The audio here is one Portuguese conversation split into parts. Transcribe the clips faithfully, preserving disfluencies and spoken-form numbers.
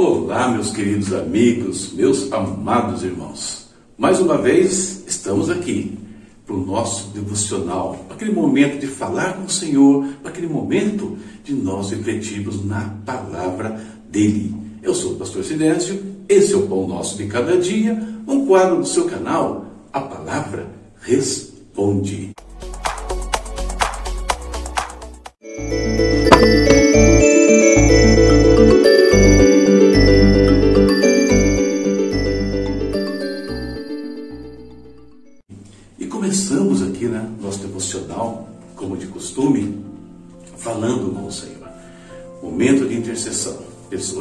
Olá, meus queridos amigos, meus amados irmãos. Mais uma vez, estamos aqui para o nosso devocional, para aquele momento de falar com o Senhor, para aquele momento de nós refletirmos na palavra dEle. Eu sou o pastor Sinésio, esse é o Pão Nosso de Cada Dia, um quadro do seu canal, A Palavra Responde. Começamos aqui, né, nosso devocional, como de costume, falando com o Senhor. Momento de intercessão,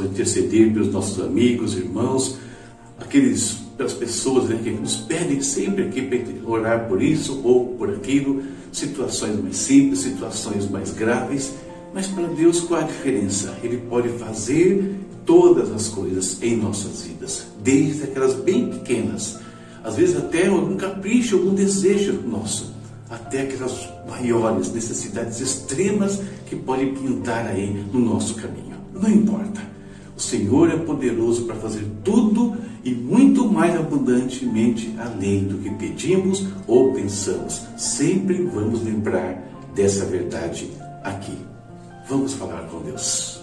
interceder pelos nossos amigos, irmãos, aqueles, pelas pessoas, né, que nos pedem sempre aqui para orar por isso ou por aquilo, situações mais simples, situações mais graves, mas para Deus qual a diferença? Ele pode fazer todas as coisas em nossas vidas, desde aquelas bem pequenas, às vezes até algum capricho, algum desejo nosso, até aquelas maiores necessidades extremas que podem pintar aí no nosso caminho. Não importa, o Senhor é poderoso para fazer tudo e muito mais abundantemente além do que pedimos ou pensamos. Sempre vamos lembrar dessa verdade aqui. Vamos falar com Deus.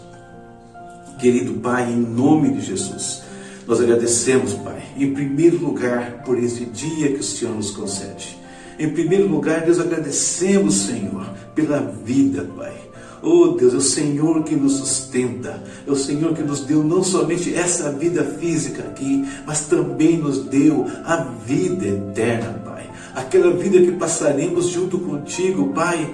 Querido Pai, em nome de Jesus, nós agradecemos, Pai, em primeiro lugar, por esse dia que o Senhor nos concede. Em primeiro lugar, Deus, agradecemos, Senhor, pela vida, Pai. Oh, Deus, é o Senhor que nos sustenta, é o Senhor que nos deu não somente essa vida física aqui, mas também nos deu a vida eterna, Pai. Aquela vida que passaremos junto contigo, Pai,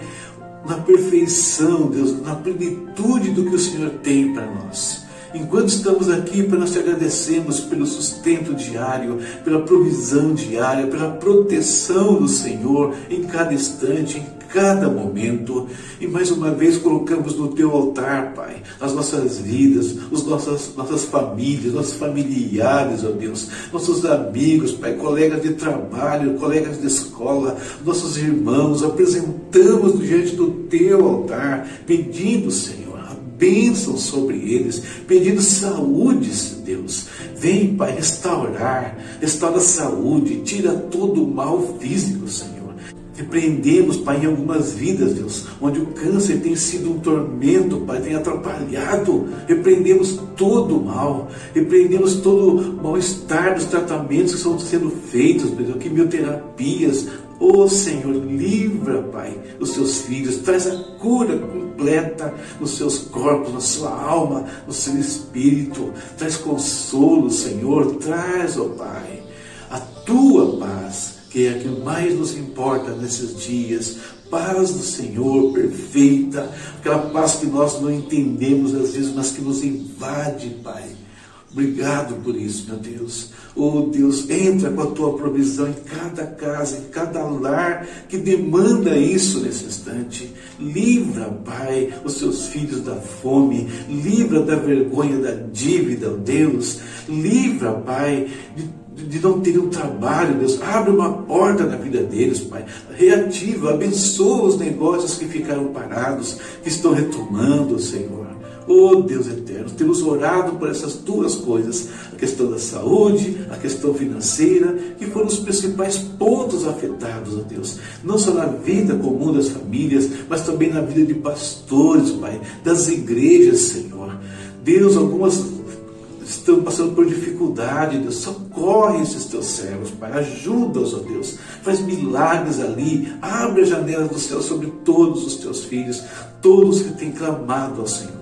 na perfeição, Deus, na plenitude do que o Senhor tem para nós. Enquanto estamos aqui, Pai, nós te agradecemos pelo sustento diário, pela provisão diária, pela proteção do Senhor em cada instante, em cada momento. E mais uma vez colocamos no teu altar, Pai, as nossas vidas, as nossas, nossas famílias, nossos familiares, ó Deus, nossos amigos, Pai, colegas de trabalho, colegas de escola, nossos irmãos, apresentamos diante do teu altar, pedindo, Senhor, bênção sobre eles, pedindo saúde, Deus. Vem, Pai, restaurar, restaura a saúde, tira todo o mal físico, Senhor. Repreendemos, Pai, em algumas vidas, Deus, onde o câncer tem sido um tormento, Pai, tem atrapalhado. Repreendemos todo o mal, repreendemos todo o mal-estar dos tratamentos que estão sendo feitos, Deus, quimioterapias. Ó Senhor, livra, Pai, os teus filhos, traz a cura completa nos seus corpos, na sua alma, no seu espírito, traz consolo, Senhor, traz, ó Pai, a tua paz, que é a que mais nos importa nesses dias, paz do Senhor perfeita, aquela paz que nós não entendemos às vezes, mas que nos invade, Pai. Obrigado por isso, meu Deus. Oh, Deus, entra com a tua provisão em cada casa, em cada lar que demanda isso nesse instante. Livra, Pai, os seus filhos da fome. Livra da vergonha, da dívida, oh Deus. Livra, Pai, de de não ter um trabalho, Deus, abre uma porta na vida deles, Pai, reativa, abençoa os negócios que ficaram parados, que estão retomando, Senhor. Oh, Deus eterno, temos orado por essas duas coisas, a questão da saúde, a questão financeira, que foram os principais pontos afetados, ó Deus, não só na vida comum das famílias, mas também na vida de pastores, Pai, das igrejas, Senhor. Deus, algumas estão passando por dificuldade, Deus, socorre esses teus servos, Pai, ajuda-os, ó Deus, faz milagres ali, abre as janelas do céu sobre todos os teus filhos, todos que têm clamado ao Senhor.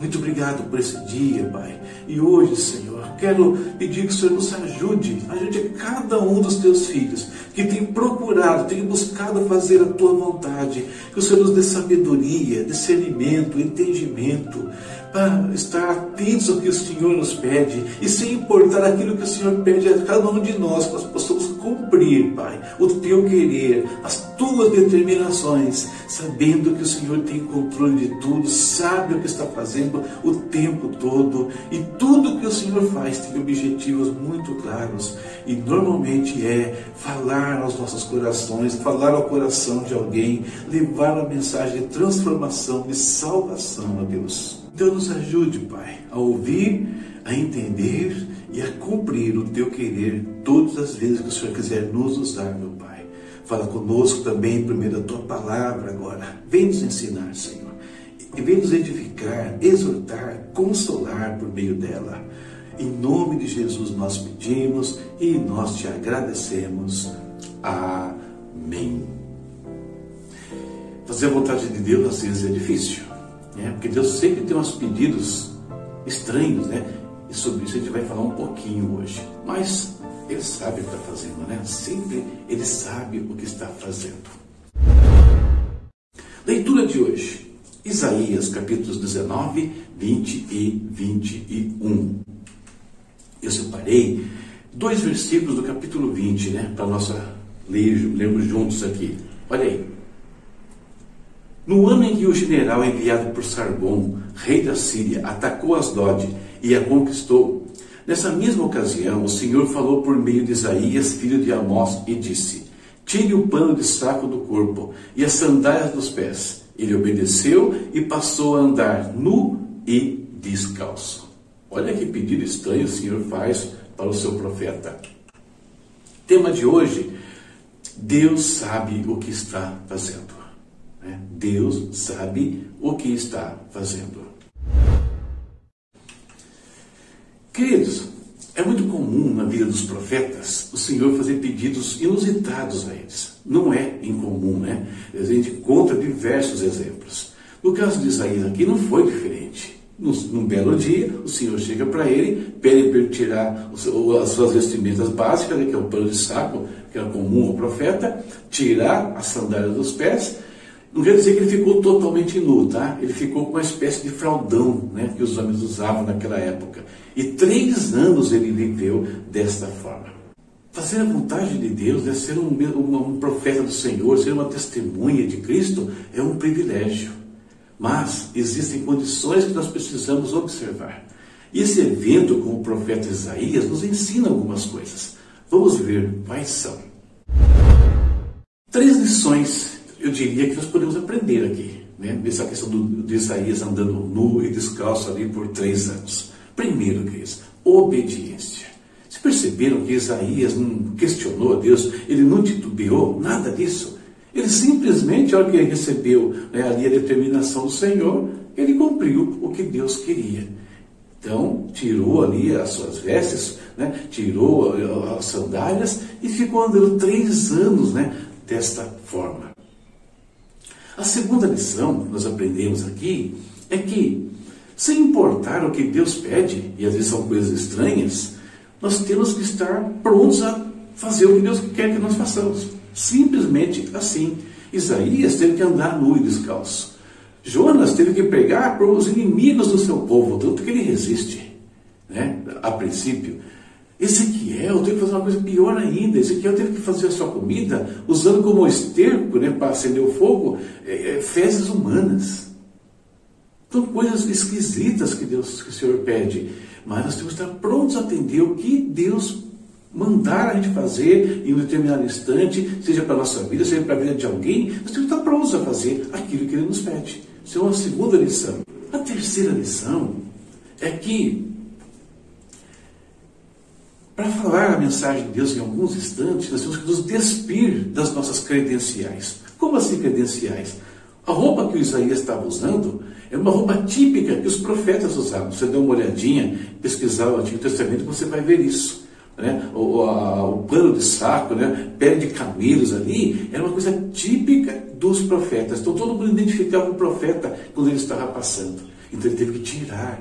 Muito obrigado por esse dia, Pai, e hoje, Senhor, quero pedir que o Senhor nos ajude, ajude a cada um dos teus filhos, que tem procurado, tem buscado fazer a tua vontade, que o Senhor nos dê sabedoria, discernimento, entendimento, para estar atentos ao que o Senhor nos pede, e sem importar aquilo que o Senhor pede a cada um de nós, nós possamos cumprir, Pai, o teu querer, as tuas determinações, sabendo que o Senhor tem controle de tudo, sabe o que está fazendo o tempo todo, e tudo que o Senhor faz tem objetivos muito claros, e normalmente é falar aos nossos corações, falar ao coração de alguém, levar a mensagem de transformação e salvação a Deus. Então nos ajude, Pai, a ouvir, a entender e a cumprir o Teu querer todas as vezes que o Senhor quiser nos usar, meu Pai. Fala conosco também, primeiro, a Tua Palavra agora. Vem nos ensinar, Senhor. E vem nos edificar, exortar, consolar por meio dela. Em nome de Jesus nós pedimos e nós Te agradecemos. Amém. Fazer a vontade de Deus às vezes é difícil, né? Porque Deus sempre tem uns pedidos estranhos, né? E sobre isso a gente vai falar um pouquinho hoje. Mas Ele sabe o que está fazendo, né? Sempre Ele sabe o que está fazendo. Leitura de hoje: Isaías capítulos dezenove, vinte e vinte e um. Eu separei dois versículos do capítulo vinte, né? Para nós lermos juntos aqui. Olha aí. No ano em que o general enviado por Sargom, rei da Síria, atacou Asdode e a conquistou, nessa mesma ocasião o Senhor falou por meio de Isaías, filho de Amós, e disse: tire o pano de saco do corpo e as sandálias dos pés. Ele obedeceu e passou a andar nu e descalço. Olha que pedido estranho o Senhor faz para o seu profeta. Tema de hoje: Deus sabe o que está fazendo. Né? Deus sabe o que está fazendo. Queridos, é muito comum na vida dos profetas o Senhor fazer pedidos inusitados a eles. Não é incomum, né? A gente conta diversos exemplos. No caso de Isaías aqui não foi diferente. Num belo dia, o Senhor chega para ele, pede para ele tirar as suas vestimentas básicas, que é o pano de saco, que era comum ao profeta, tirar as sandálias dos pés. Não quer dizer que ele ficou totalmente nu, tá? Ele ficou com uma espécie de fraldão, né, que os homens usavam naquela época. E três anos ele viveu desta forma. Fazer a vontade de Deus, né, ser um, um profeta do Senhor, ser uma testemunha de Cristo, é um privilégio. Mas existem condições que nós precisamos observar. E esse evento com o profeta Isaías nos ensina algumas coisas. Vamos ver quais são. Três lições, eu diria, que nós podemos aprender aqui, né? Nessa questão do, de Isaías andando nu e descalço ali por três anos. Primeiro, queridos, obediência. Vocês perceberam que Isaías não questionou a Deus? Ele não titubeou, nada disso. Ele simplesmente, a hora que ele recebeu, né, ali a determinação do Senhor, ele cumpriu o que Deus queria. Então, tirou ali as suas vestes, né, tirou as sandálias e ficou andando três anos, né, desta forma. A segunda lição que nós aprendemos aqui é que, sem importar o que Deus pede, e às vezes são coisas estranhas, nós temos que estar prontos a fazer o que Deus quer que nós façamos. Simplesmente assim. Isaías teve que andar nu e descalço. Jonas teve que pregar para os inimigos do seu povo, tanto que ele resiste, né, a princípio. Ezequiel teve que fazer uma coisa pior ainda. Ezequiel teve que fazer a sua comida usando como esterco, né, para acender o fogo, é, é, fezes humanas. São coisas esquisitas que, Deus, que o Senhor pede, mas nós temos que estar prontos a atender o que Deus pede. Mandar a gente fazer em um determinado instante, seja para a nossa vida, seja para a vida de alguém, nós temos que estar prontos a fazer aquilo que Ele nos pede. Isso é uma segunda lição. A terceira lição é que, para falar a mensagem de Deus em alguns instantes, nós temos que nos despir das nossas credenciais. Como assim credenciais? A roupa que o Isaías estava usando é uma roupa típica que os profetas usavam. Você dá uma olhadinha, pesquisar o Antigo Testamento, você vai ver isso. Né? O, a, o pano de saco, né? Pele de camelos ali, era uma coisa típica dos profetas. Então todo mundo identificava o profeta quando ele estava passando. Então ele teve que tirar.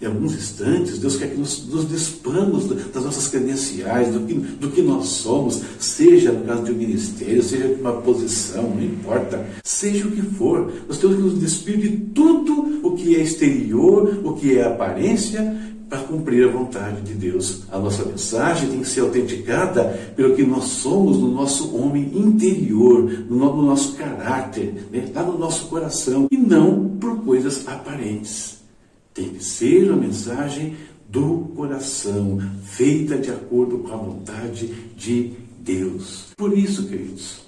Em alguns instantes, Deus quer que nos, nos despamos das nossas credenciais, do que, do que nós somos, seja no caso de um ministério, seja de uma posição, não importa, seja o que for. Nós temos que nos despir de tudo o que é exterior, o que é aparência, para cumprir a vontade de Deus. A nossa mensagem tem que ser autenticada pelo que nós somos no nosso homem interior, no nosso caráter, né? Lá no nosso coração, e não por coisas aparentes. Tem que ser uma mensagem do coração, feita de acordo com a vontade de Deus. Por isso, queridos,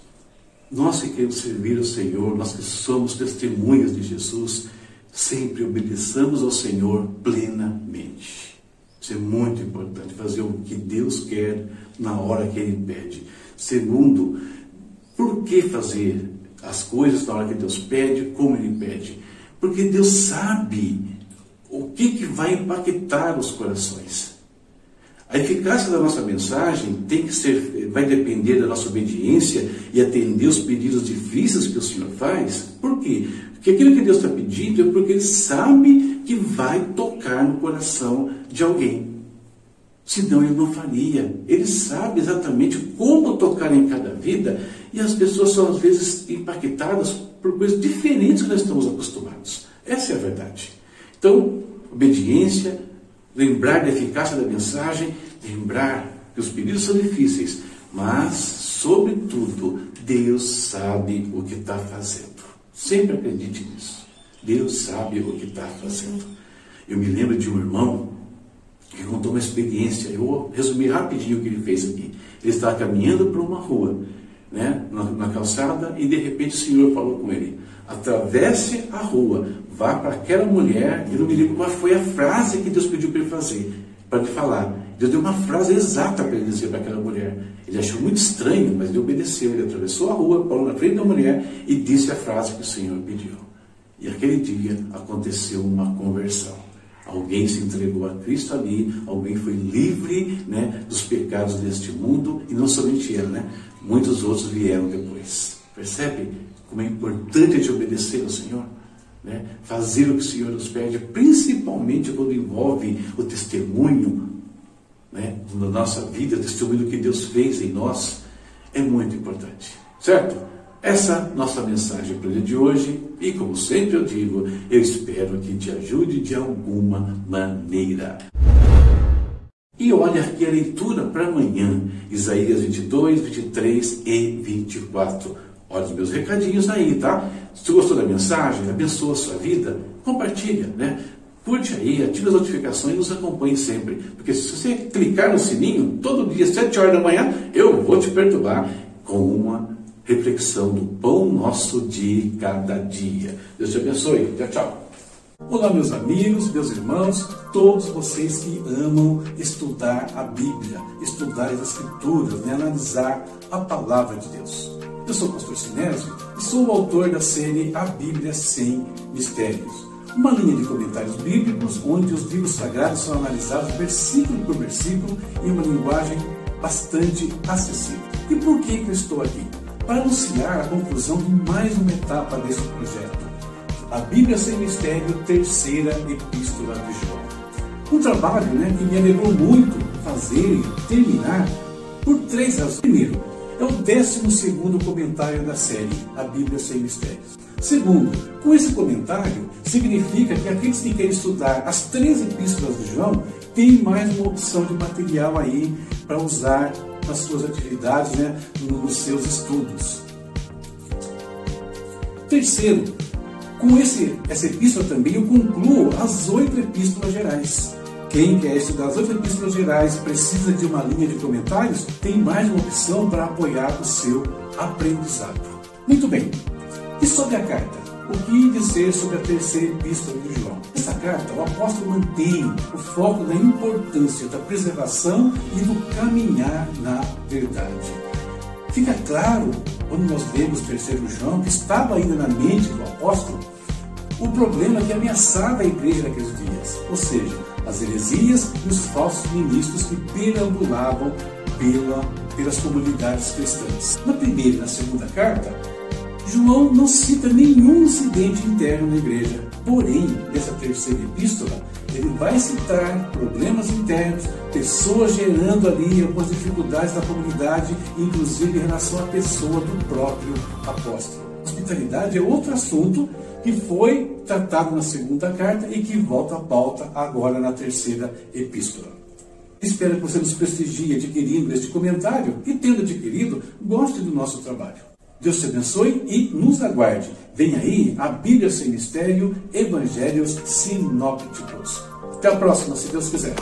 nós que queremos servir o Senhor, nós que somos testemunhas de Jesus, sempre obedeçamos ao Senhor plenamente. Isso é muito importante, fazer o que Deus quer na hora que Ele pede. Segundo, por que fazer as coisas na hora que Deus pede, como Ele pede? Porque Deus sabe o que, que vai impactar os corações. A eficácia da nossa mensagem tem que ser, vai depender da nossa obediência e atender os pedidos difíceis que o Senhor faz. Por quê? Porque aquilo que Deus está pedindo é porque Ele sabe que vai tocar no coração de alguém. Senão Ele não faria. Ele sabe exatamente como tocar em cada vida e as pessoas são às vezes impactadas por coisas diferentes que nós estamos acostumados. Essa é a verdade. Então, obediência, lembrar da eficácia da mensagem, lembrar que os pedidos são difíceis, mas, sobretudo, Deus sabe o que está fazendo. Sempre acredite nisso. Deus sabe o que está fazendo. Eu me lembro de um irmão que contou uma experiência. Eu vou resumir rapidinho o que ele fez aqui. Ele estava caminhando por uma rua, né, na, na calçada, e de repente o Senhor falou com ele: atravesse a rua, vá para aquela mulher. Eu não me lembro qual foi a frase que Deus pediu para ele fazer, para ele falar. Deus deu uma frase exata para ele dizer para aquela mulher. Ele achou muito estranho, mas ele obedeceu. Ele atravessou a rua, parou na frente da mulher e disse a frase que o Senhor pediu. E aquele dia aconteceu uma conversão. Alguém se entregou a Cristo ali, alguém foi livre, né, dos pecados deste mundo, e não somente ele, né? Muitos outros vieram depois. Percebe como é importante a gente obedecer ao Senhor? Né? Fazer o que o Senhor nos pede, principalmente quando envolve o testemunho, né, da nossa vida, o testemunho do que Deus fez em nós, é muito importante. Certo? Essa é a nossa mensagem para o dia de hoje. E como sempre eu digo, eu espero que te ajude de alguma maneira. E olha aqui a leitura para amanhã, Isaías vinte e dois, vinte e três e vinte e quatro. Olha os meus recadinhos aí, tá? Se você gostou da mensagem, abençoa a sua vida, compartilha, né? Curte aí, ative as notificações e nos acompanhe sempre. Porque se você clicar no sininho, todo dia, às sete horas da manhã, eu vou te perturbar com uma reflexão do Pão Nosso de Cada Dia. Deus te abençoe. Tchau, tchau. Olá, meus amigos, meus irmãos, todos vocês que amam estudar a Bíblia, estudar as Escrituras, né? Analisar a Palavra de Deus. Eu sou o pastor Sinésio e sou o autor da série A Bíblia Sem Mistérios, uma linha de comentários bíblicos onde os livros sagrados são analisados versículo por versículo em uma linguagem bastante acessível. E por que eu estou aqui? Para anunciar a conclusão de mais uma etapa desse projeto, A Bíblia Sem Mistério, terceira epístola de João. Um trabalho, né, que me alegrou muito fazer e terminar por três razões. Primeiro, é o décimo segundo comentário da série A Bíblia Sem Mistérios. Segundo, com esse comentário, significa que aqueles que querem estudar as três epístolas de João têm mais uma opção de material aí para usar nas suas atividades, né, nos seus estudos. Terceiro, com esse, essa epístola também eu concluo as oito epístolas gerais. Quem quer estudar as oito epístolas gerais e precisa de uma linha de comentários, tem mais uma opção para apoiar o seu aprendizado. Muito bem, e sobre a carta? O que dizer sobre a terceira epístola de João? Nessa carta, o apóstolo mantém o foco na importância da preservação e do caminhar na verdade. Fica claro, quando nós lemos terceiro João, que estava ainda na mente do apóstolo o problema que ameaçava a igreja naqueles dias, ou seja, as heresias e os falsos ministros que perambulavam pela, pelas comunidades cristãs. Na primeira e na segunda carta, João não cita nenhum incidente interno na igreja, porém, nessa terceira epístola, ele vai citar problemas internos, pessoas gerando ali algumas dificuldades na comunidade, inclusive em relação à pessoa do próprio apóstolo. Hospitalidade é outro assunto que foi tratado na segunda carta e que volta à pauta agora na terceira epístola. Espero que você nos prestigie adquirindo este comentário e, tendo adquirido, goste do nosso trabalho. Deus te abençoe e nos aguarde. Vem aí a Bíblia Sem Mistério, Evangelhos Sinópticos. Até a próxima, se Deus quiser.